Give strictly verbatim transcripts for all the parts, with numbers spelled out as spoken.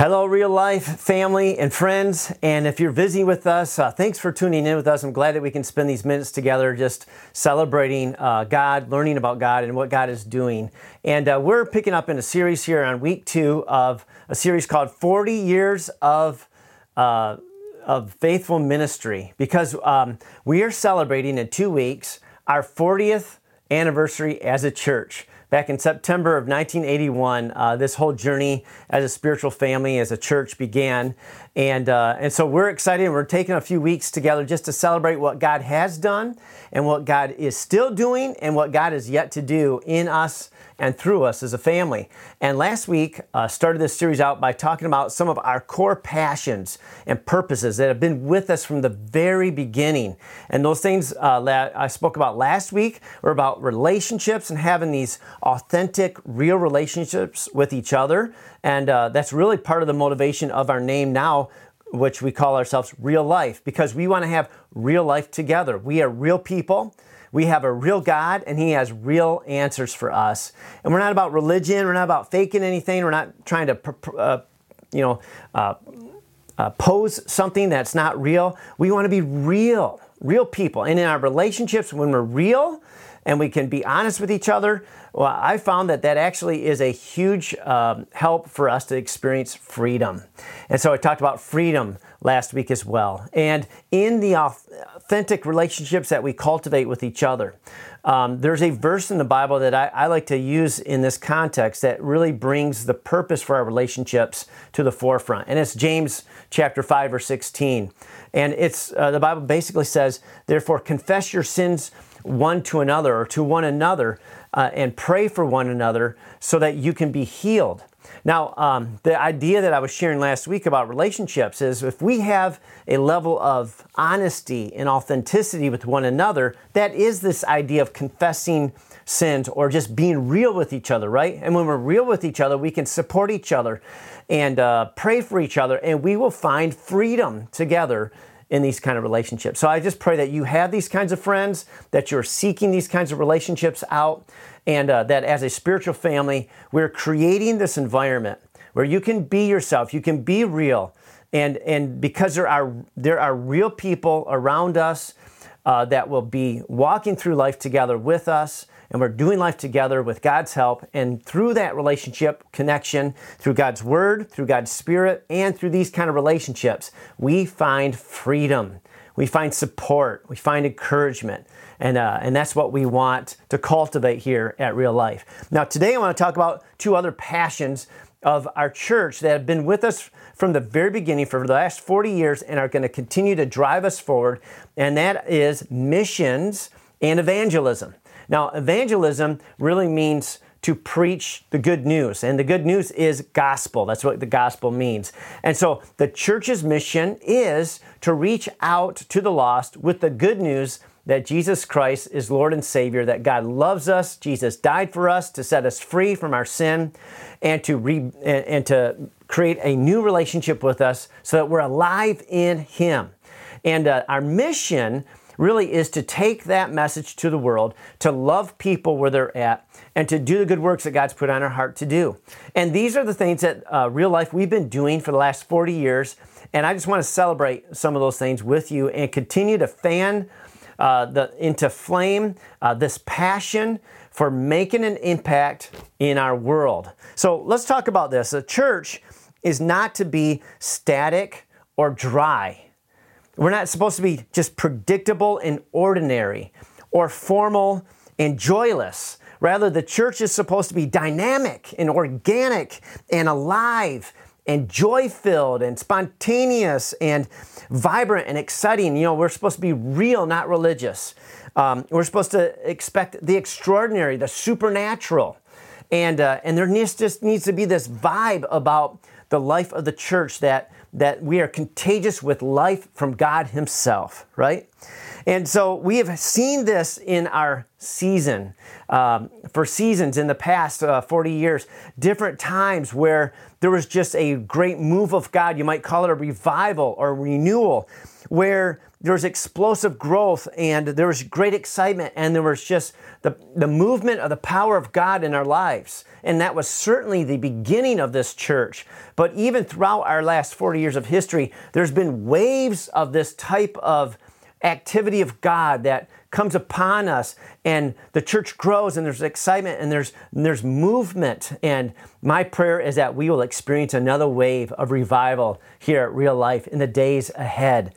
Hello, Real Life family and friends. And if you're busy with us, uh, thanks for tuning in with us. I'm glad that we can spend these minutes together just celebrating uh, God, learning about God and what God is doing. And uh, we're picking up in a series here on week two of a series called forty years of uh, of Faithful Ministry, because um, we are celebrating in two weeks our fortieth anniversary as a church. Back in September of nineteen eighty-one, uh, this whole journey as a spiritual family, as a church began. And uh, and so we're excited. We're taking a few weeks together just to celebrate what God has done and what God is still doing and what God is yet to do in us and through us as a family. And last week, uh, started this series out by talking about some of our core passions and purposes that have been with us from the very beginning. And those things uh, that I spoke about last week were about relationships and having these authentic, real relationships with each other. And uh, that's really part of the motivation of our name now, which we call ourselves Real Life, because we want to have real life together. We are real people. We have a real God, and He has real answers for us. And we're not about religion. We're not about faking anything. We're not trying to, uh, you know, uh, uh, pose something that's not real. We want to be real, real people. And in our relationships, when we're real and we can be honest with each other, well, I found that that actually is a huge um, help for us to experience freedom. And so I talked about freedom last week as well. And in the authentic relationships that we cultivate with each other, um, there's a verse in the Bible that I, I like to use in this context that really brings the purpose for our relationships to the forefront. And it's James chapter five, verse sixteen. And it's uh, the Bible basically says, "Therefore confess your sins one to another," or to one another, uh, "and pray for one another so that you can be healed." Now, um, the idea that I was sharing last week about relationships is if we have a level of honesty and authenticity with one another, that is this idea of confessing sins or just being real with each other, right? And when we're real with each other, we can support each other and uh, pray for each other, and we will find freedom together in these kind of relationships. So I just pray that you have these kinds of friends, that you're seeking these kinds of relationships out, and uh, that as a spiritual family, we're creating this environment where you can be yourself, you can be real, and and because there are there are real people around us uh, that will be walking through life together with us, and we're doing life together with God's help, and through that relationship connection, through God's Word, through God's Spirit, and through these kind of relationships, we find freedom, we find support, we find encouragement, and uh, and that's what we want to cultivate here at Real Life. Now today I want to talk about two other passions of our church that have been with us from the very beginning for the last forty years and are going to continue to drive us forward, and that is missions and evangelism. Now, evangelism really means to preach the good news, and the good news is gospel. That's what the gospel means. And so the church's mission is to reach out to the lost with the good news that Jesus Christ is Lord and Savior, that God loves us, Jesus died for us to set us free from our sin, and to re, and, and to create a new relationship with us so that we're alive in Him. And uh, our mission really is to take that message to the world, to love people where they're at, and to do the good works that God's put on our heart to do. And these are the things that uh, Real Life we've been doing for the last forty years, and I just want to celebrate some of those things with you and continue to fan uh, the into flame uh, this passion for making an impact in our world. So let's talk about this. The church is not to be static or dry. We're not supposed to be just predictable and ordinary or formal and joyless. Rather, the church is supposed to be dynamic and organic and alive and joy-filled and spontaneous and vibrant and exciting. You know, we're supposed to be real, not religious. Um, we're supposed to expect the extraordinary, the supernatural. And uh, and there needs, just needs to be this vibe about the life of the church that that we are contagious with life from God Himself, right? And so we have seen this in our season, um, for seasons in the past uh, forty years, different times where there was just a great move of God. You might call it a revival or renewal, where there was explosive growth and there was great excitement and there was just the, the movement of the power of God in our lives. And that was certainly the beginning of this church. But even throughout our last forty years of history, there's been waves of this type of activity of God that comes upon us, and the church grows, and there's excitement, and there's and there's movement. And my prayer is that we will experience another wave of revival here at Real Life in the days ahead.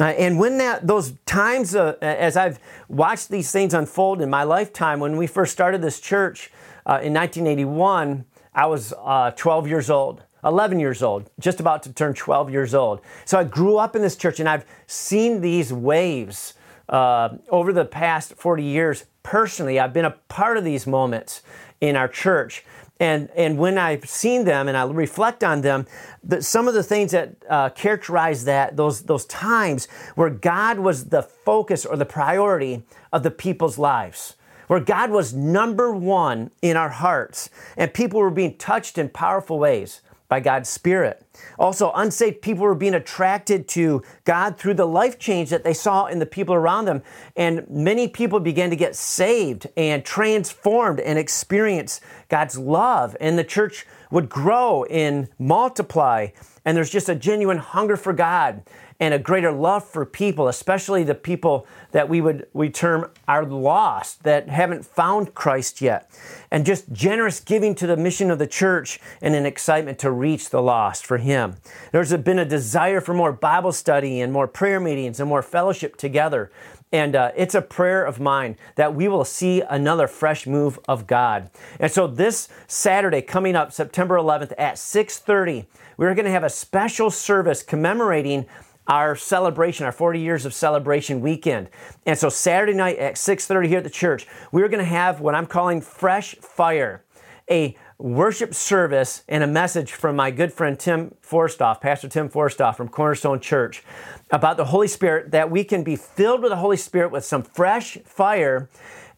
Uh, and when that those times, uh, as I've watched these things unfold in my lifetime, when we first started this church uh, in nineteen eighty-one, I was uh, twelve years old. eleven years old, just about to turn twelve years old. So I grew up in this church, and I've seen these waves uh, over the past forty years. Personally, I've been a part of these moments in our church. And and when I've seen them and I reflect on them, the, some of the things that uh, characterize that, those those times where God was the focus or the priority of the people's lives, where God was number one in our hearts, and people were being touched in powerful ways by God's Spirit. Also, unsaved people were being attracted to God through the life change that they saw in the people around them. And many people began to get saved and transformed and experience God's love. And the church would grow and multiply. And there's just a genuine hunger for God and a greater love for people, especially the people that we would we term are lost, that haven't found Christ yet. And just generous giving to the mission of the church and an excitement to reach the lost for Him. There's been a desire for more Bible study and more prayer meetings and more fellowship together. And uh, it's a prayer of mine that we will see another fresh move of God. And so this Saturday coming up, September eleventh at six thirty, we're going to have a special service commemorating our celebration, our forty years of celebration weekend. And so Saturday night at six thirty here at the church, we're going to have what I'm calling Fresh Fire, a worship service and a message from my good friend Tim Forstoff, Pastor Tim Forstoff from Cornerstone Church, about the Holy Spirit, that we can be filled with the Holy Spirit with some fresh fire.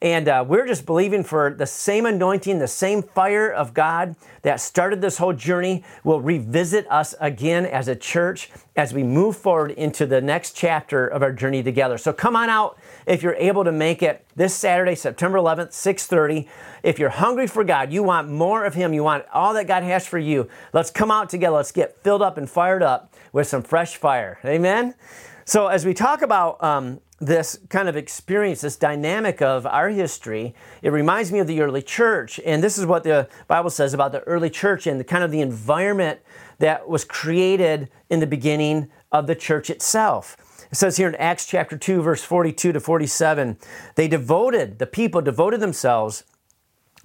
And uh, we're just believing for the same anointing, the same fire of God that started this whole journey will revisit us again as a church as we move forward into the next chapter of our journey together. So come on out if you're able to make it this Saturday, September eleventh, six thirty. If you're hungry for God, you want more of Him, you want all that God has for you, let's come out together. Let's get filled up and fired up with some fresh fire. Amen? So as we talk about um, this kind of experience, this dynamic of our history, it reminds me of the early church. And this is what the Bible says about the early church and the kind of the environment that was created in the beginning of the church itself. It says here in Acts chapter two, verse forty-two to forty-seven, they devoted, the people devoted themselves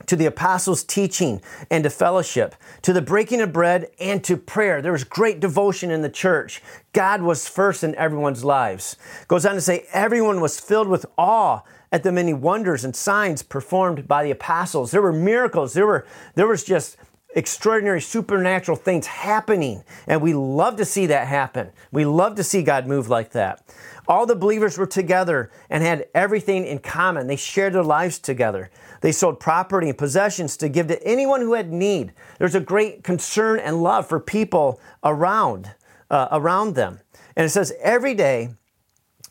to the apostles' teaching and to fellowship, to the breaking of bread and to prayer. There was great devotion in the church. God was first in everyone's lives. Goes on to say, everyone was filled with awe at the many wonders and signs performed by the apostles. There were miracles. There were, there was just extraordinary supernatural things happening. And we love to see that happen. We love to see God move like that. All the believers were together and had everything in common. They shared their lives together. They sold property and possessions to give to anyone who had need. There's a great concern and love for people around, uh, around them. And it says every day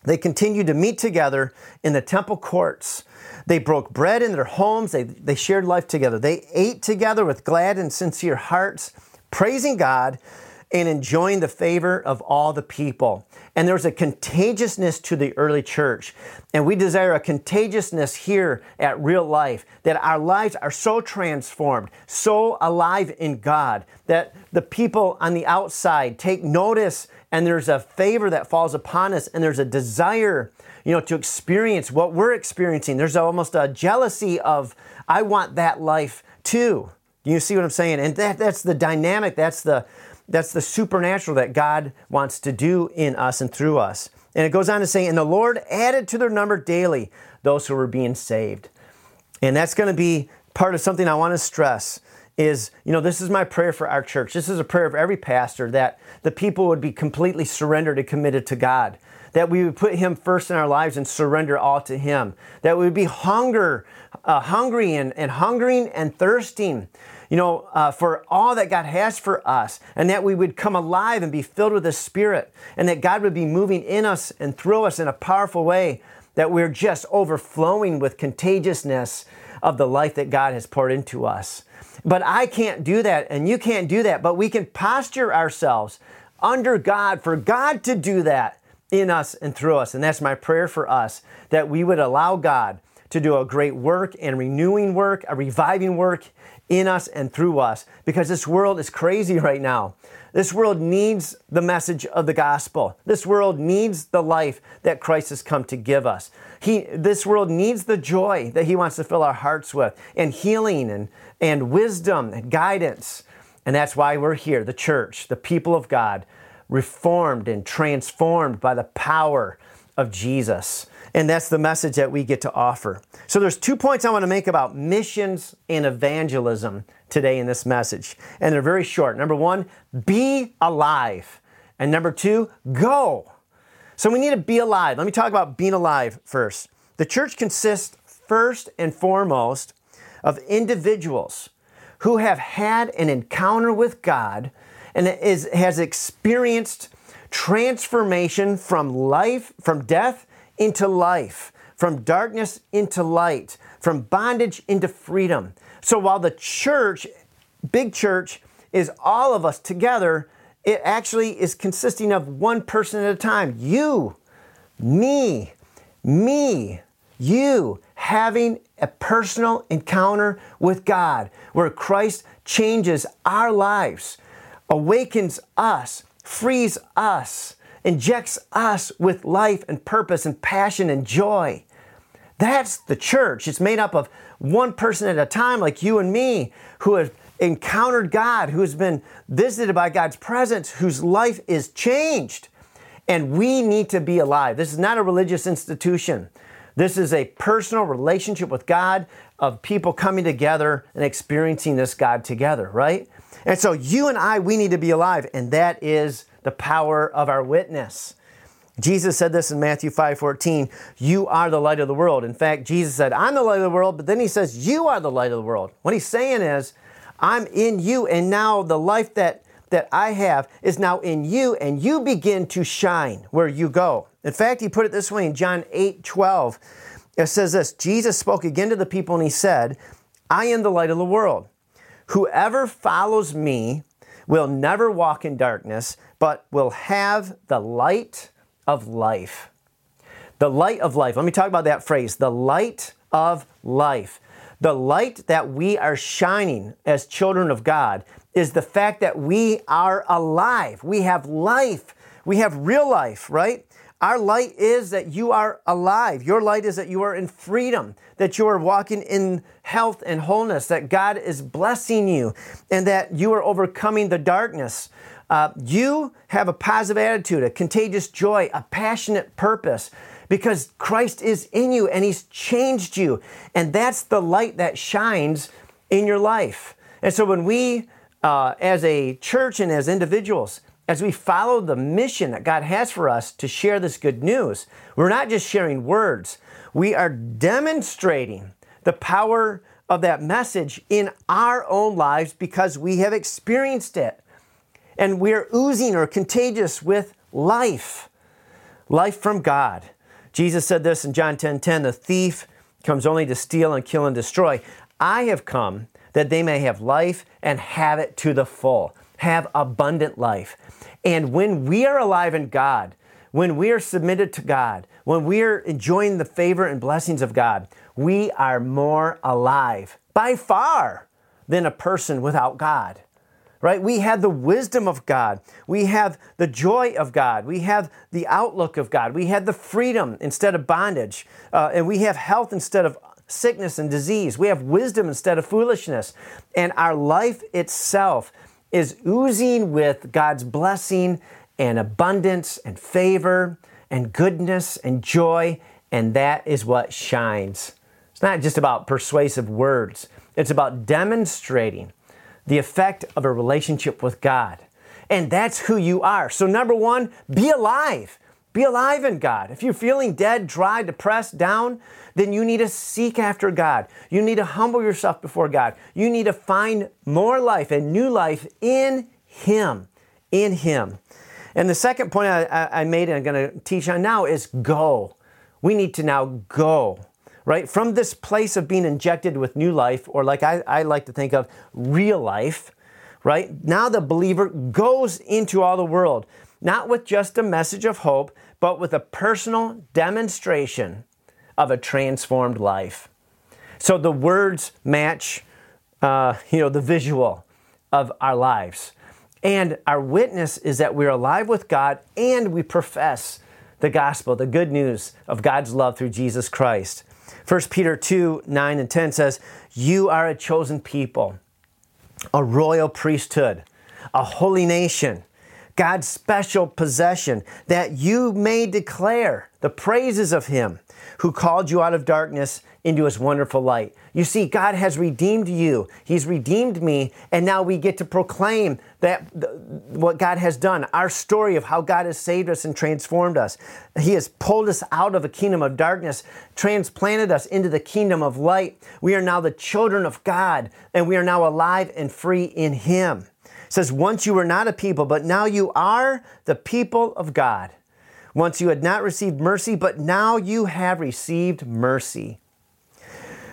they continued to meet together in the temple courts. They broke bread in their homes. They, they shared life together. They ate together with glad and sincere hearts, praising God and enjoying the favor of all the people. And there's a contagiousness to the early church. And we desire a contagiousness here at Real Life, that our lives are so transformed, so alive in God, that the people on the outside take notice, and there's a favor that falls upon us, and there's a desire, you know, to experience what we're experiencing. There's almost a jealousy of, I want that life too. You see what I'm saying? And that that's the dynamic, that's the that's the supernatural that God wants to do in us and through us. And it goes on to say, and the Lord added to their number daily those who were being saved. And that's going to be part of something I want to stress is, you know, this is my prayer for our church. This is a prayer of every pastor, that the people would be completely surrendered and committed to God, that we would put Him first in our lives and surrender all to Him, that we would be hunger uh, hungry and, and hungering and thirsting, you know, uh, for all that God has for us, and that we would come alive and be filled with the Spirit, and that God would be moving in us and through us in a powerful way, that we're just overflowing with contagiousness of the life that God has poured into us. But I can't do that, and you can't do that, but we can posture ourselves under God for God to do that in us and through us. And that's my prayer for us, that we would allow God to do a great work and renewing work, a reviving work in us and through us, because this world is crazy right now. This world needs the message of the gospel. This world needs the life that Christ has come to give us. He, this world needs the joy that He wants to fill our hearts with, and healing and, and wisdom and guidance. And that's why we're here, the church, the people of God, reformed and transformed by the power of Jesus. And that's the message that we get to offer. So there's two points I want to make about missions and evangelism today in this message. And they're very short. Number one, be alive. And number two, go. So we need to be alive. Let me talk about being alive first. The church consists first and foremost of individuals who have had an encounter with God and is, has experienced transformation from life, from death into life, from darkness into light, from bondage into freedom. So while the church, big church, is all of us together, it actually is consisting of one person at a time. You, me, me, you, having a personal encounter with God where Christ changes our lives, awakens us, frees us, injects us with life and purpose and passion and joy. That's the church. It's made up of one person at a time, like you and me, who have encountered God, who has been visited by God's presence, whose life is changed. And we need to be alive. This is not a religious institution. This is a personal relationship with God of people coming together and experiencing this God together, right? And so you and I, we need to be alive, and that is the power of our witness. Jesus said this in Matthew five fourteen, you are the light of the world. In fact, Jesus said, I'm the light of the world, but then He says, you are the light of the world. What He's saying is, I'm in you, and now the life that, that I have is now in you, and you begin to shine where you go. In fact, He put it this way in John eight twelve. It says this, Jesus spoke again to the people, and He said, I am the light of the world. Whoever follows me will never walk in darkness, but will have the light of life. The light of life. Let me talk about that phrase, the light of life. The light that we are shining as children of God is the fact that we are alive. We have life. We have real life, right? Our light is that you are alive. Your light is that you are in freedom, that you are walking in health and wholeness, that God is blessing you, and that you are overcoming the darkness. Uh, you have a positive attitude, a contagious joy, a passionate purpose, because Christ is in you and He's changed you. And that's the light that shines in your life. And so when we, uh, as a church and as individuals, as we follow the mission that God has for us to share this good news, we're not just sharing words. We are demonstrating the power of that message in our own lives because we have experienced it. And we're oozing or contagious with life, life from God. Jesus said this in John ten ten, the thief comes only to steal and kill and destroy. I have come that they may have life and have it to the full. Have abundant life. And when we are alive in God, when we are submitted to God, when we are enjoying the favor and blessings of God, we are more alive by far than a person without God, right? We have the wisdom of God. We have the joy of God. We have the outlook of God. We have the freedom instead of bondage. Uh, and we have health instead of sickness and disease. We have wisdom instead of foolishness. And our life itself is oozing with God's blessing and abundance and favor and goodness and joy, and that is what shines. It's not just about persuasive words. It's about demonstrating the effect of a relationship with God, and that's who you are. So number one, be alive. Be alive in God. If you're feeling dead, dry, depressed, down, then you need to seek after God. You need to humble yourself before God. You need to find more life and new life in Him, in Him. And the second point I, I made and I'm going to teach on now is go. We need to now go, right? From this place of being injected with new life, or like I, I like to think of, real life, right? Now the believer goes into all the world, not with just a message of hope, but with a personal demonstration of a transformed life. So the words match, uh, you know, the visual of our lives. And our witness is that we're alive with God and we profess the gospel, the good news of God's love through Jesus Christ. First Peter two, nine and ten says, "You are a chosen people, a royal priesthood, a holy nation, God's special possession, that you may declare the praises of Him who called you out of darkness into His wonderful light." You see, God has redeemed you. He's redeemed me, and now we get to proclaim that what God has done, our story of how God has saved us and transformed us. He has pulled us out of a kingdom of darkness, transplanted us into the kingdom of light. We are now the children of God, and we are now alive and free in Him. It says, "Once you were not a people, but now you are the people of God. Once you had not received mercy, but now you have received mercy."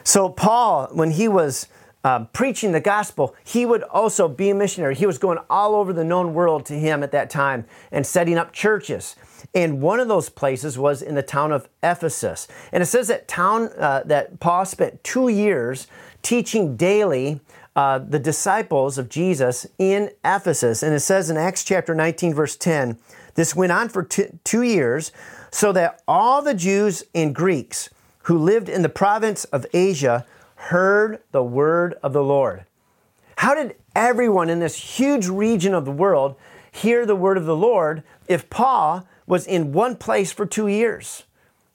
So Paul, when he was uh, preaching the gospel, he would also be a missionary. He was going all over the known world to him at that time and setting up churches. And one of those places was in the town of Ephesus. And it says that town uh, that Paul spent two years teaching daily Uh, the disciples of Jesus in Ephesus. And it says in Acts chapter nineteen, verse ten, "This went on for t- two years, so that all the Jews and Greeks who lived in the province of Asia heard the word of the Lord." How did everyone in this huge region of the world hear the word of the Lord if Paul was in one place for two years?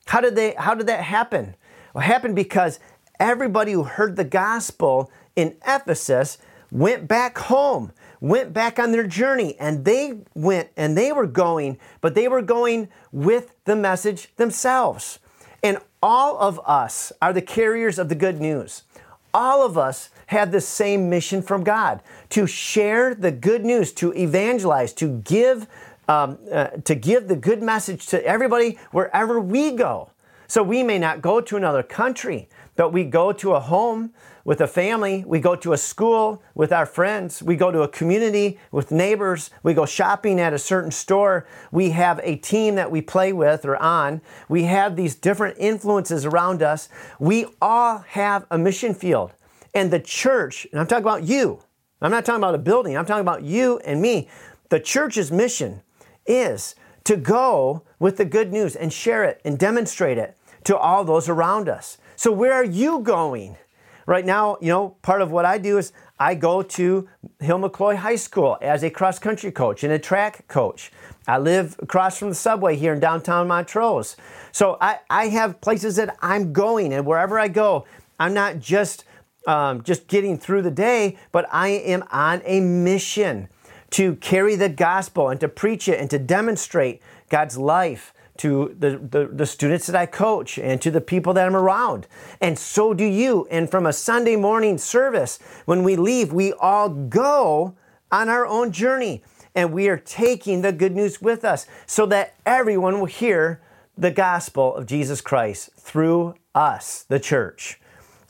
How did they? How did that happen? Well, it happened because everybody who heard the gospel in Ephesus went back home, went back on their journey, and they went and they were going, but they were going with the message themselves. And all of us are the carriers of the good news. All of us have the same mission from God, to share the good news, to evangelize, to give, um, uh, to give the good message to everybody wherever we go. So we may not go to another country, but we go to a home with a family, we go to a school with our friends, we go to a community with neighbors, we go shopping at a certain store, we have a team that we play with or on, we have these different influences around us. We all have a mission field. And the church, and I'm talking about you, I'm not talking about a building, I'm talking about you and me. The church's mission is to go with the good news and share it and demonstrate it to all those around us. So where are you going? Right now, you know, part of what I do is I go to Hill-McCloy High School as a cross-country coach and a track coach. I live across from the subway here in downtown Montrose. So I, I have places that I'm going, and wherever I go, I'm not just, um, just getting through the day, but I am on a mission to carry the gospel and to preach it and to demonstrate God's life to the, the, the students that I coach and to the people that I'm around. And so do you. And from a Sunday morning service, when we leave, we all go on our own journey. And we are taking the good news with us so that everyone will hear the gospel of Jesus Christ through us, the church.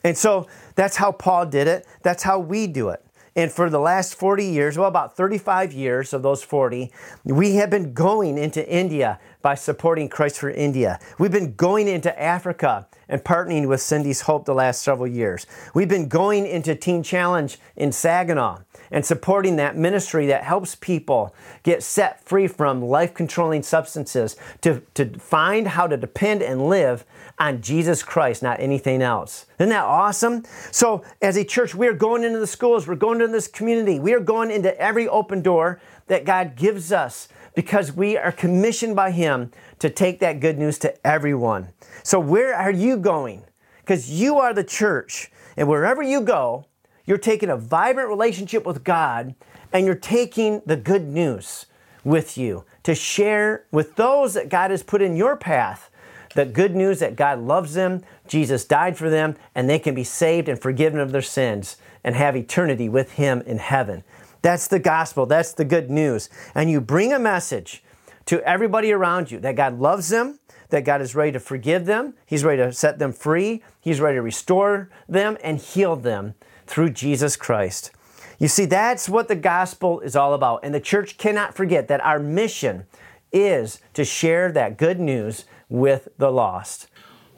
And so that's how Paul did it. That's how we do it. And for the last forty years, well, about thirty-five years of those forty, we have been going into India by supporting Christ for India. We've been going into Africa and partnering with Cindy's Hope the last several years. We've been going into Teen Challenge in Saginaw and supporting that ministry that helps people get set free from life-controlling substances to, to find how to depend and live on Jesus Christ, not anything else. Isn't that awesome? So as a church, we are going into the schools. We're going into this community. We are going into every open door that God gives us, because we are commissioned by Him to take that good news to everyone. So where are you going? Because you are the church, and wherever you go, you're taking a vibrant relationship with God, and you're taking the good news. with you, to share with those that God has put in your path the good news that God loves them, Jesus died for them, and they can be saved and forgiven of their sins and have eternity with Him in heaven. That's the gospel. That's the good news. And you bring a message to everybody around you that God loves them, that God is ready to forgive them, He's ready to set them free, He's ready to restore them and heal them through Jesus Christ. You see, that's what the gospel is all about. And the church cannot forget that our mission is to share that good news with the lost.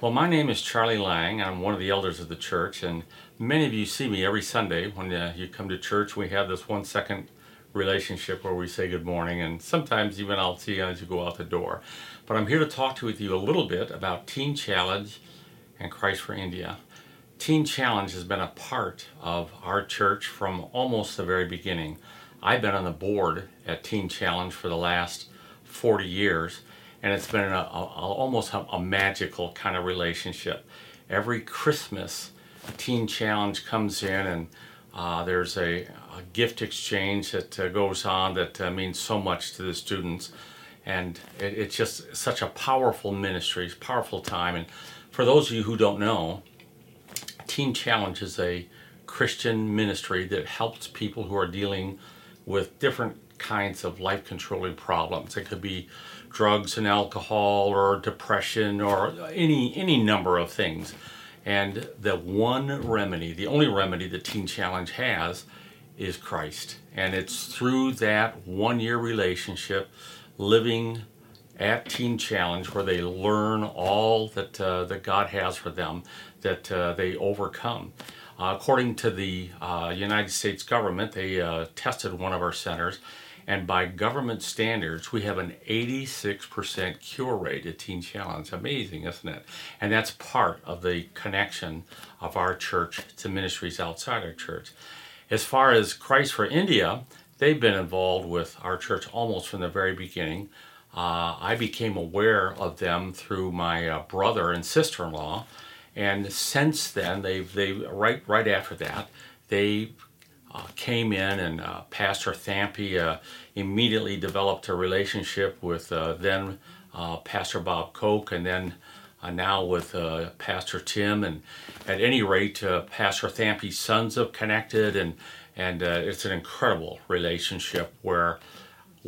Well, my name is Charlie Lang. I'm one of the elders of the church. And many of you see me every Sunday when uh, you come to church. We have this one-second relationship where we say good morning. And sometimes even I'll see you as you go out the door. But I'm here to talk to with you a little bit about Teen Challenge and Christ for India. Teen Challenge has been a part of our church from almost the very beginning. I've been on the board at Teen Challenge for the last forty years, and it's been a, a, almost a, a magical kind of relationship. Every Christmas, Teen Challenge comes in, and uh, there's a, a gift exchange that uh, goes on that uh, means so much to the students. And it, it's just such a powerful ministry, powerful time. And for those of you who don't know, Teen Challenge is a Christian ministry that helps people who are dealing with different kinds of life-controlling problems. It could be drugs and alcohol or depression or any any number of things. And the one remedy, the only remedy that Teen Challenge has is Christ. And it's through that one-year relationship living at Teen Challenge where they learn all that uh, that God has for them, that uh, they overcome. Uh, according to the uh, United States government, they uh, tested one of our centers, and by government standards, we have an eighty-six percent cure rate at Teen Challenge. Amazing, isn't it? And that's part of the connection of our church to ministries outside our church. As far as Christ for India, they've been involved with our church almost from the very beginning. Uh, I became aware of them through my uh, brother and sister-in-law, and since then, they've they right right after that, they uh, came in, and uh, Pastor Thampy uh, immediately developed a relationship with uh, then uh, Pastor Bob Koch, and then uh, now with uh, Pastor Tim. And at any rate, uh, Pastor Thampy's sons have connected, and and uh, it's an incredible relationship where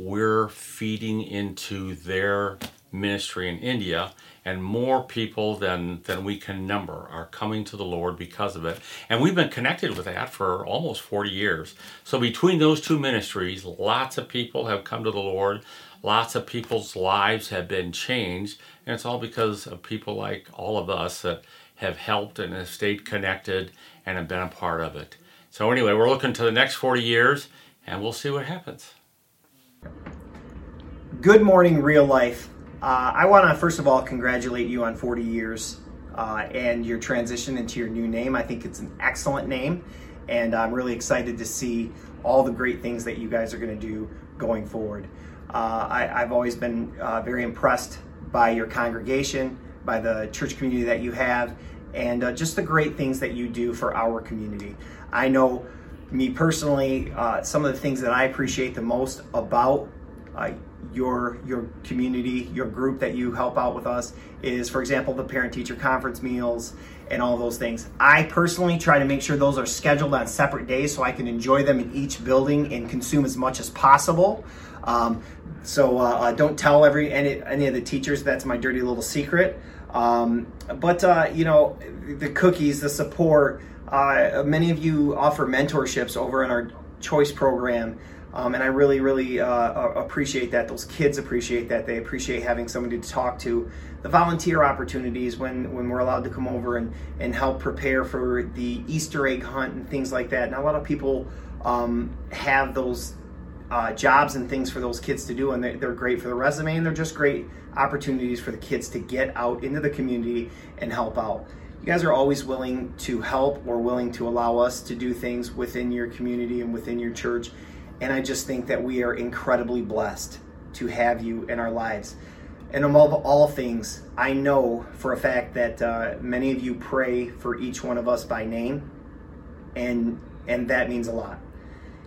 we're feeding into their ministry in India, and more people than than we can number are coming to the Lord because of it. And we've been connected with that for almost forty years. So between those two ministries, lots of people have come to the Lord, lots of people's lives have been changed, and it's all because of people like all of us that have helped and have stayed connected and have been a part of it. So anyway, we're looking to the next forty years, and we'll see what happens. Good morning, Real Life. Uh, I want to first of all congratulate you on forty years uh, and your transition into your new name. I think it's an excellent name, and I'm really excited to see all the great things that you guys are going to do going forward. Uh, I, I've always been uh, very impressed by your congregation, by the church community that you have, and uh, just the great things that you do for our community. I know me personally, uh, some of the things that I appreciate the most about uh, your your community, your group that you help out with us is, for example, the parent-teacher conference meals and all those things. I personally try to make sure those are scheduled on separate days so I can enjoy them in each building and consume as much as possible. Um, so uh, don't tell every any, any of the teachers, that's my dirty little secret. Um, but, uh, you know, the cookies, the support, uh, many of you offer mentorships over in our Choice program. Um, and I really, really uh, appreciate that. Those kids appreciate that. They appreciate having somebody to talk to. The volunteer opportunities when, when we're allowed to come over and, and help prepare for the Easter egg hunt and things like that. Now, a lot of people um, have those uh, jobs and things for those kids to do, and they're great for the resume, and they're just great opportunities for the kids to get out into the community and help out. You guys are always willing to help or willing to allow us to do things within your community and within your church. And I just think that we are incredibly blessed to have you in our lives. And above all things, I know for a fact that uh, many of you pray for each one of us by name, and and that means a lot.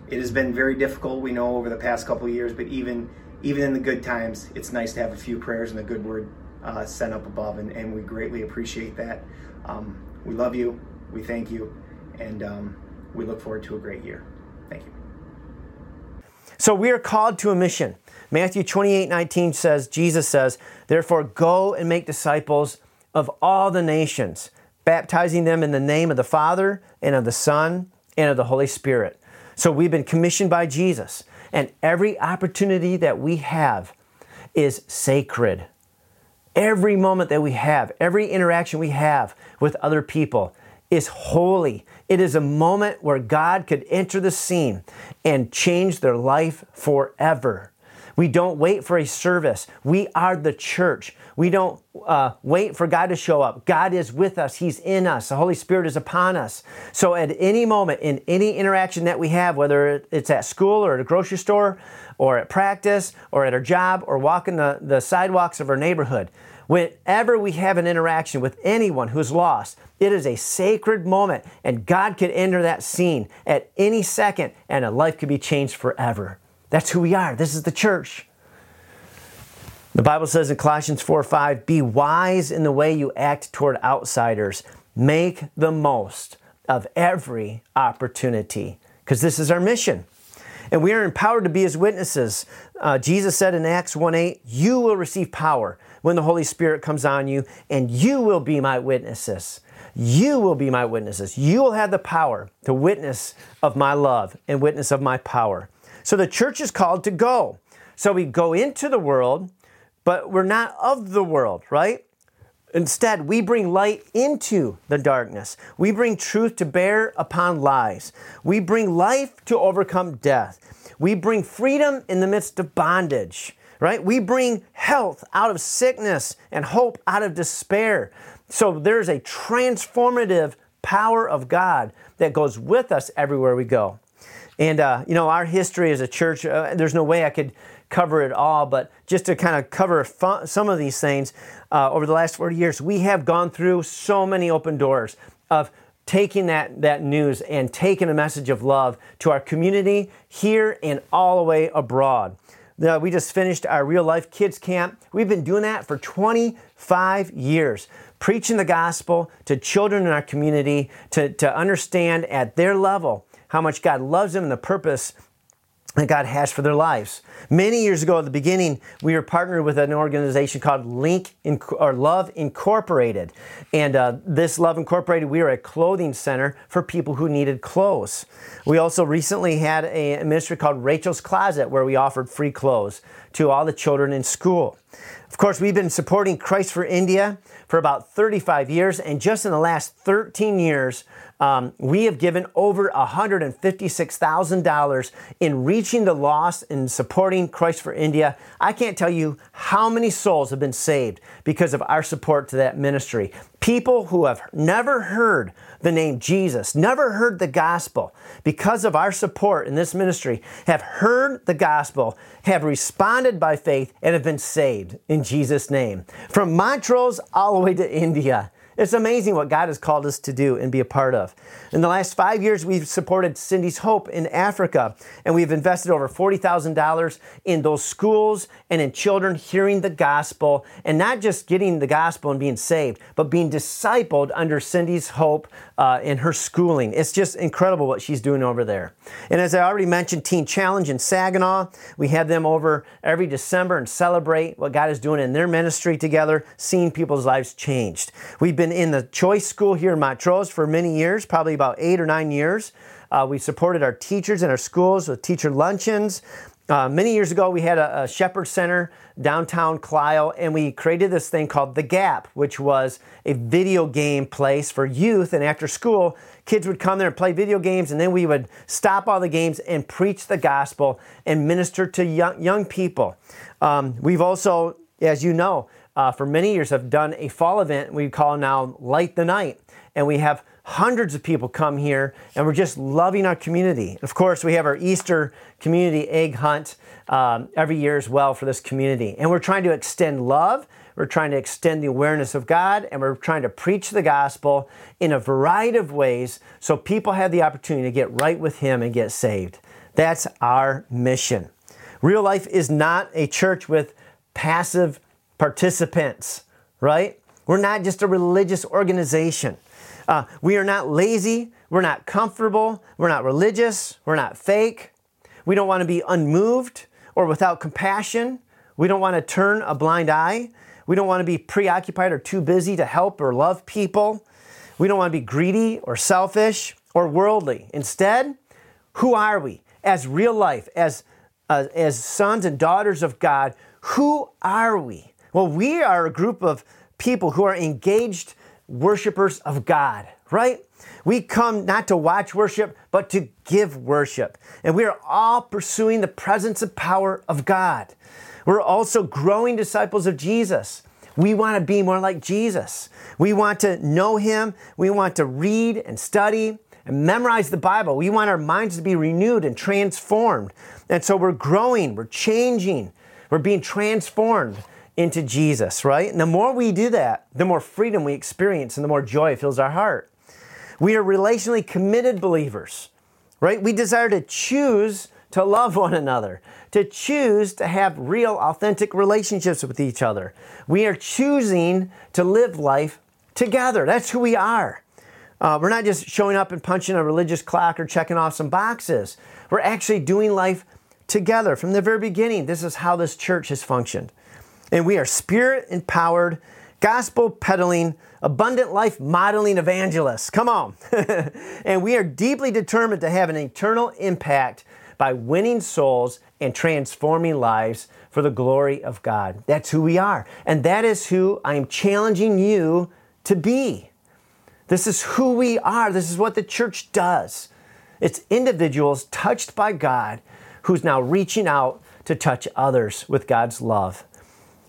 It has been very difficult, we know, over the past couple of years, but even even in the good times, it's nice to have a few prayers and a good word uh, sent up above, and, and we greatly appreciate that. Um, we love you, we thank you, and um, we look forward to a great year. Thank you. So we are called to a mission. Matthew twenty-eight nineteen says, Jesus says, "Therefore go and make disciples of all the nations, baptizing them in the name of the Father and of the Son and of the Holy Spirit." So we've been commissioned by Jesus, and every opportunity that we have is sacred. Every moment that we have, every interaction we have with other people is holy. It is a moment where God could enter the scene and change their life forever. We don't wait for a service. We are the church. We don't uh, wait for God to show up. God is with us. He's in us. The Holy Spirit is upon us. So at any moment, in any interaction that we have, whether it's at school or at a grocery store or at practice or at our job or walking the, the sidewalks of our neighborhood, whenever we have an interaction with anyone who's lost, it is a sacred moment, and God could enter that scene at any second, and a life could be changed forever. That's who we are. This is the church. The Bible says in Colossians four five, "Be wise in the way you act toward outsiders. Make the most of every opportunity," because this is our mission. And we are empowered to be His witnesses. Uh, Jesus said in Acts one eight, "You will receive power when the Holy Spirit comes on you, and you will be my witnesses." You will be my witnesses. You will have the power to witness of my love and witness of my power. So the church is called to go. So we go into the world, but we're not of the world, right? Instead, we bring light into the darkness. We bring truth to bear upon lies. We bring life to overcome death. We bring freedom in the midst of bondage, right? We bring health out of sickness and hope out of despair. So there's a transformative power of God that goes with us everywhere we go. And, uh, you know, our history as a church, uh, there's no way I could cover it all, but just to kind of cover fun, some of these things, uh, over the last forty years, we have gone through so many open doors of taking that, that news and taking a message of love to our community here and all the way abroad. Uh, we just finished our Real Life Kids Camp. We've been doing that for twenty-five years, preaching the gospel to children in our community to, to understand at their level how much God loves them and the purpose that God has for their lives. Many years ago at the beginning, we were partnered with an organization called Link Inc, or Love Incorporated. And uh, this Love Incorporated, we were a clothing center for people who needed clothes. We also recently had a ministry called Rachel's Closet, where we offered free clothes to all the children in school. Of course, we've been supporting Christ for India for about thirty-five years, and just in the last thirteen years, um, we have given over one hundred fifty-six thousand dollars in reaching the lost and supporting Christ for India. I can't tell you how many souls have been saved because of our support to that ministry. People who have never heard the name Jesus, never heard the gospel, because of our support in this ministry, have heard the gospel, have responded by faith, and have been saved in Jesus' name. From Montrose all the way to India. It's amazing what God has called us to do and be a part of. In the last five years, we've supported Cindy's Hope in Africa, and we've invested over forty thousand dollars in those schools and in children hearing the gospel, and not just getting the gospel and being saved, but being discipled under Cindy's Hope uh, in her schooling. It's just incredible what she's doing over there. And as I already mentioned, Teen Challenge in Saginaw, we have them over every December and celebrate what God is doing in their ministry together, seeing people's lives changed. We've been Been in the Choice School here in Montrose for many years, probably about eight or nine years. Uh, we supported our teachers in our schools with teacher luncheons. Uh, many years ago, we had a, a Shepherd Center downtown Clio, and we created this thing called The Gap, which was a video game place for youth. And after school, kids would come there and play video games, and then we would stop all the games and preach the gospel and minister to young, young people. Um, we've also, as you know, Uh, for many years have done a fall event we call now Light the Night. And we have hundreds of people come here, and we're just loving our community. Of course, we have our Easter community egg hunt um, every year as well for this community. And we're trying to extend love, we're trying to extend the awareness of God, and we're trying to preach the gospel in a variety of ways so people have the opportunity to get right with Him and get saved. That's our mission. Real Life is not a church with passive participants, right? We're not just a religious organization. Uh, we are not lazy. We're not comfortable. We're not religious. We're not fake. We don't want to be unmoved or without compassion. We don't want to turn a blind eye. We don't want to be preoccupied or too busy to help or love people. We don't want to be greedy or selfish or worldly. Instead, who are we? As Real Life, as uh, as sons and daughters of God, who are we? Well, we are a group of people who are engaged worshipers of God, right? We come not to watch worship, but to give worship. And we are all pursuing the presence and power of God. We're also growing disciples of Jesus. We want to be more like Jesus. We want to know Him. We want to read and study and memorize the Bible. We want our minds to be renewed and transformed. And so we're growing, we're changing, we're being transformed into Jesus, right? And the more we do that, the more freedom we experience and the more joy fills our heart. We are relationally committed believers, right? We desire to choose to love one another, to choose to have real, authentic relationships with each other. We are choosing to live life together. That's who we are. Uh, we're not just showing up and punching a religious clock or checking off some boxes. We're actually doing life together. From the very beginning, this is how this church has functioned. And we are spirit-empowered, gospel-peddling, abundant life-modeling evangelists. Come on. And we are deeply determined to have an eternal impact by winning souls and transforming lives for the glory of God. That's who we are. And that is who I am challenging you to be. This is who we are. This is what the church does. It's individuals touched by God who's now reaching out to touch others with God's love.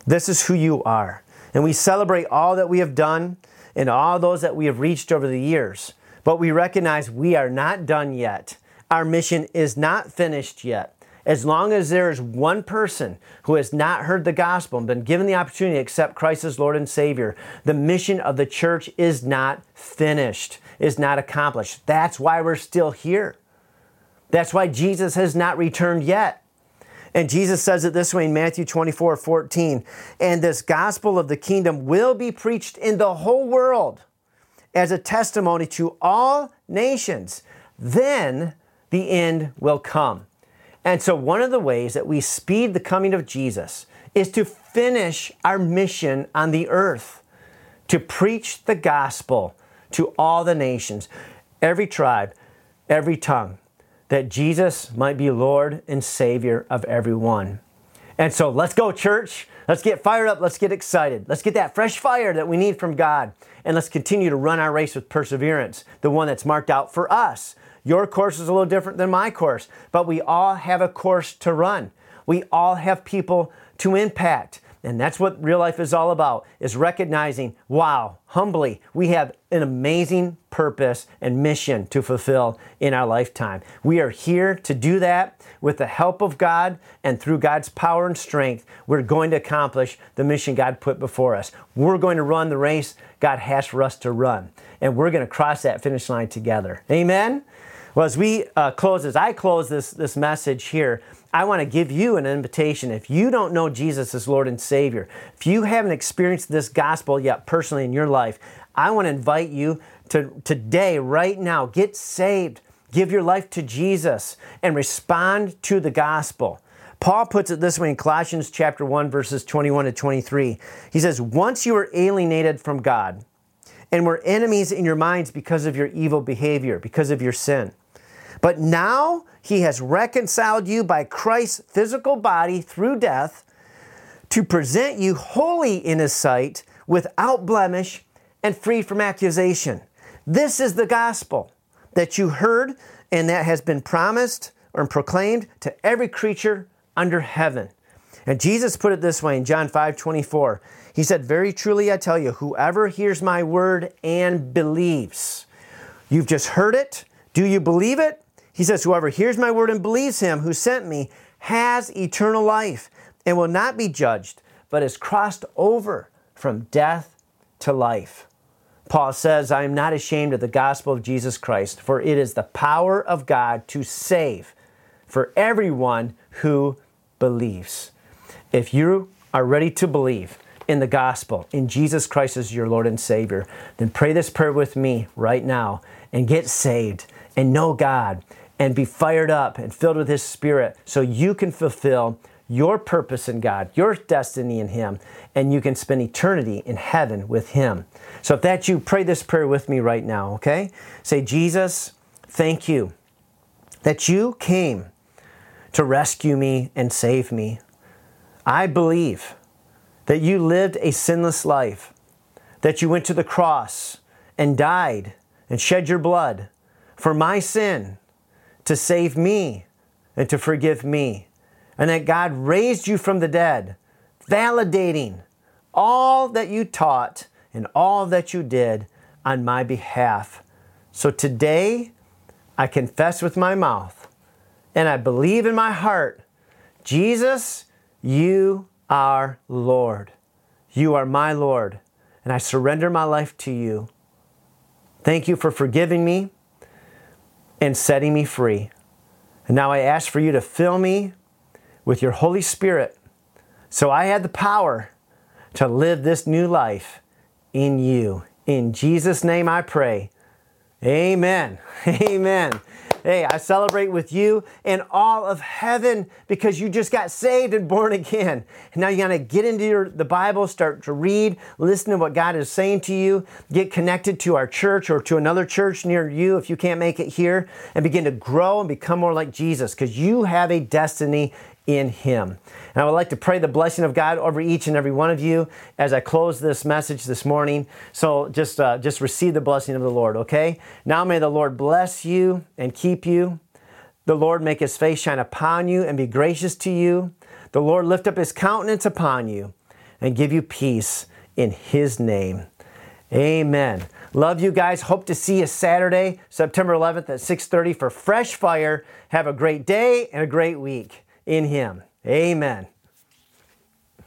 This is who you are. And we celebrate all that we have done and all those that we have reached over the years. But we recognize we are not done yet. Our mission is not finished yet. As long as there is one person who has not heard the gospel and been given the opportunity to accept Christ as Lord and Savior, the mission of the church is not finished, is not accomplished. That's why we're still here. That's why Jesus has not returned yet. And Jesus says it this way in Matthew twenty-four fourteen, and this gospel of the kingdom will be preached in the whole world as a testimony to all nations. Then the end will come. And so one of the ways that we speed the coming of Jesus is to finish our mission on the earth, to preach the gospel to all the nations, every tribe, every tongue, that Jesus might be Lord and Savior of everyone. And so let's go, church. Let's get fired up. Let's get excited. Let's get that fresh fire that we need from God. And let's continue to run our race with perseverance, the one that's marked out for us. Your course is a little different than my course, but we all have a course to run. We all have people to impact. And that's what Real Life is all about, is recognizing, wow, humbly, we have an amazing purpose and mission to fulfill in our lifetime. We are here to do that with the help of God, and through God's power and strength, we're going to accomplish the mission God put before us. We're going to run the race God has for us to run, and we're going to cross that finish line together. Amen? Well, as we uh, close, as I close this, this message here, I want to give you an invitation. If you don't know Jesus as Lord and Savior, if you haven't experienced this gospel yet personally in your life, I want to invite you to today, right now, get saved, give your life to Jesus, and respond to the gospel. Paul puts it this way in Colossians chapter one, verses twenty-one to twenty-three. He says, once you were alienated from God and were enemies in your minds because of your evil behavior, because of your sin. But now He has reconciled you by Christ's physical body through death to present you holy in His sight, without blemish and free from accusation. This is the gospel that you heard and that has been promised or proclaimed to every creature under heaven. And Jesus put it this way in John five twenty-four. He said, very truly I tell you, whoever hears my word and believes. You've just heard it. Do you believe it? He says, whoever hears my word and believes him who sent me has eternal life and will not be judged, but is crossed over from death to life. Paul says, I am not ashamed of the gospel of Jesus Christ, for it is the power of God to save for everyone who believes. If you are ready to believe in the gospel, in Jesus Christ as your Lord and Savior, then pray this prayer with me right now and get saved and know God and be fired up and filled with His Spirit so you can fulfill your purpose in God, your destiny in Him, and you can spend eternity in heaven with Him. So if that's you, pray this prayer with me right now, okay? Say, Jesus, thank you that you came to rescue me and save me. I believe that you lived a sinless life, that you went to the cross and died and shed your blood for my sin to save me and to forgive me, and that God raised you from the dead, validating all that you taught and all that you did on my behalf. So today, I confess with my mouth and I believe in my heart, Jesus, you are Lord. You are my Lord, and I surrender my life to you. Thank you for forgiving me and setting me free. And now I ask for you to fill me with your Holy Spirit, so I had the power to live this new life in you. In Jesus' name I pray. Amen. Amen. Hey, I celebrate with you and all of heaven because you just got saved and born again. And now you got to get into your, the Bible, start to read, listen to what God is saying to you, get connected to our church or to another church near you if you can't make it here, and begin to grow and become more like Jesus because you have a destiny in Him. And I would like to pray the blessing of God over each and every one of you as I close this message this morning. So just uh, just receive the blessing of the Lord, okay? Now may the Lord bless you and keep you. The Lord make His face shine upon you and be gracious to you. The Lord lift up His countenance upon you and give you peace in His name. Amen. Love you guys. Hope to see you Saturday, September eleventh at six thirty for Fresh Fire. Have a great day and a great week in Him. Amen.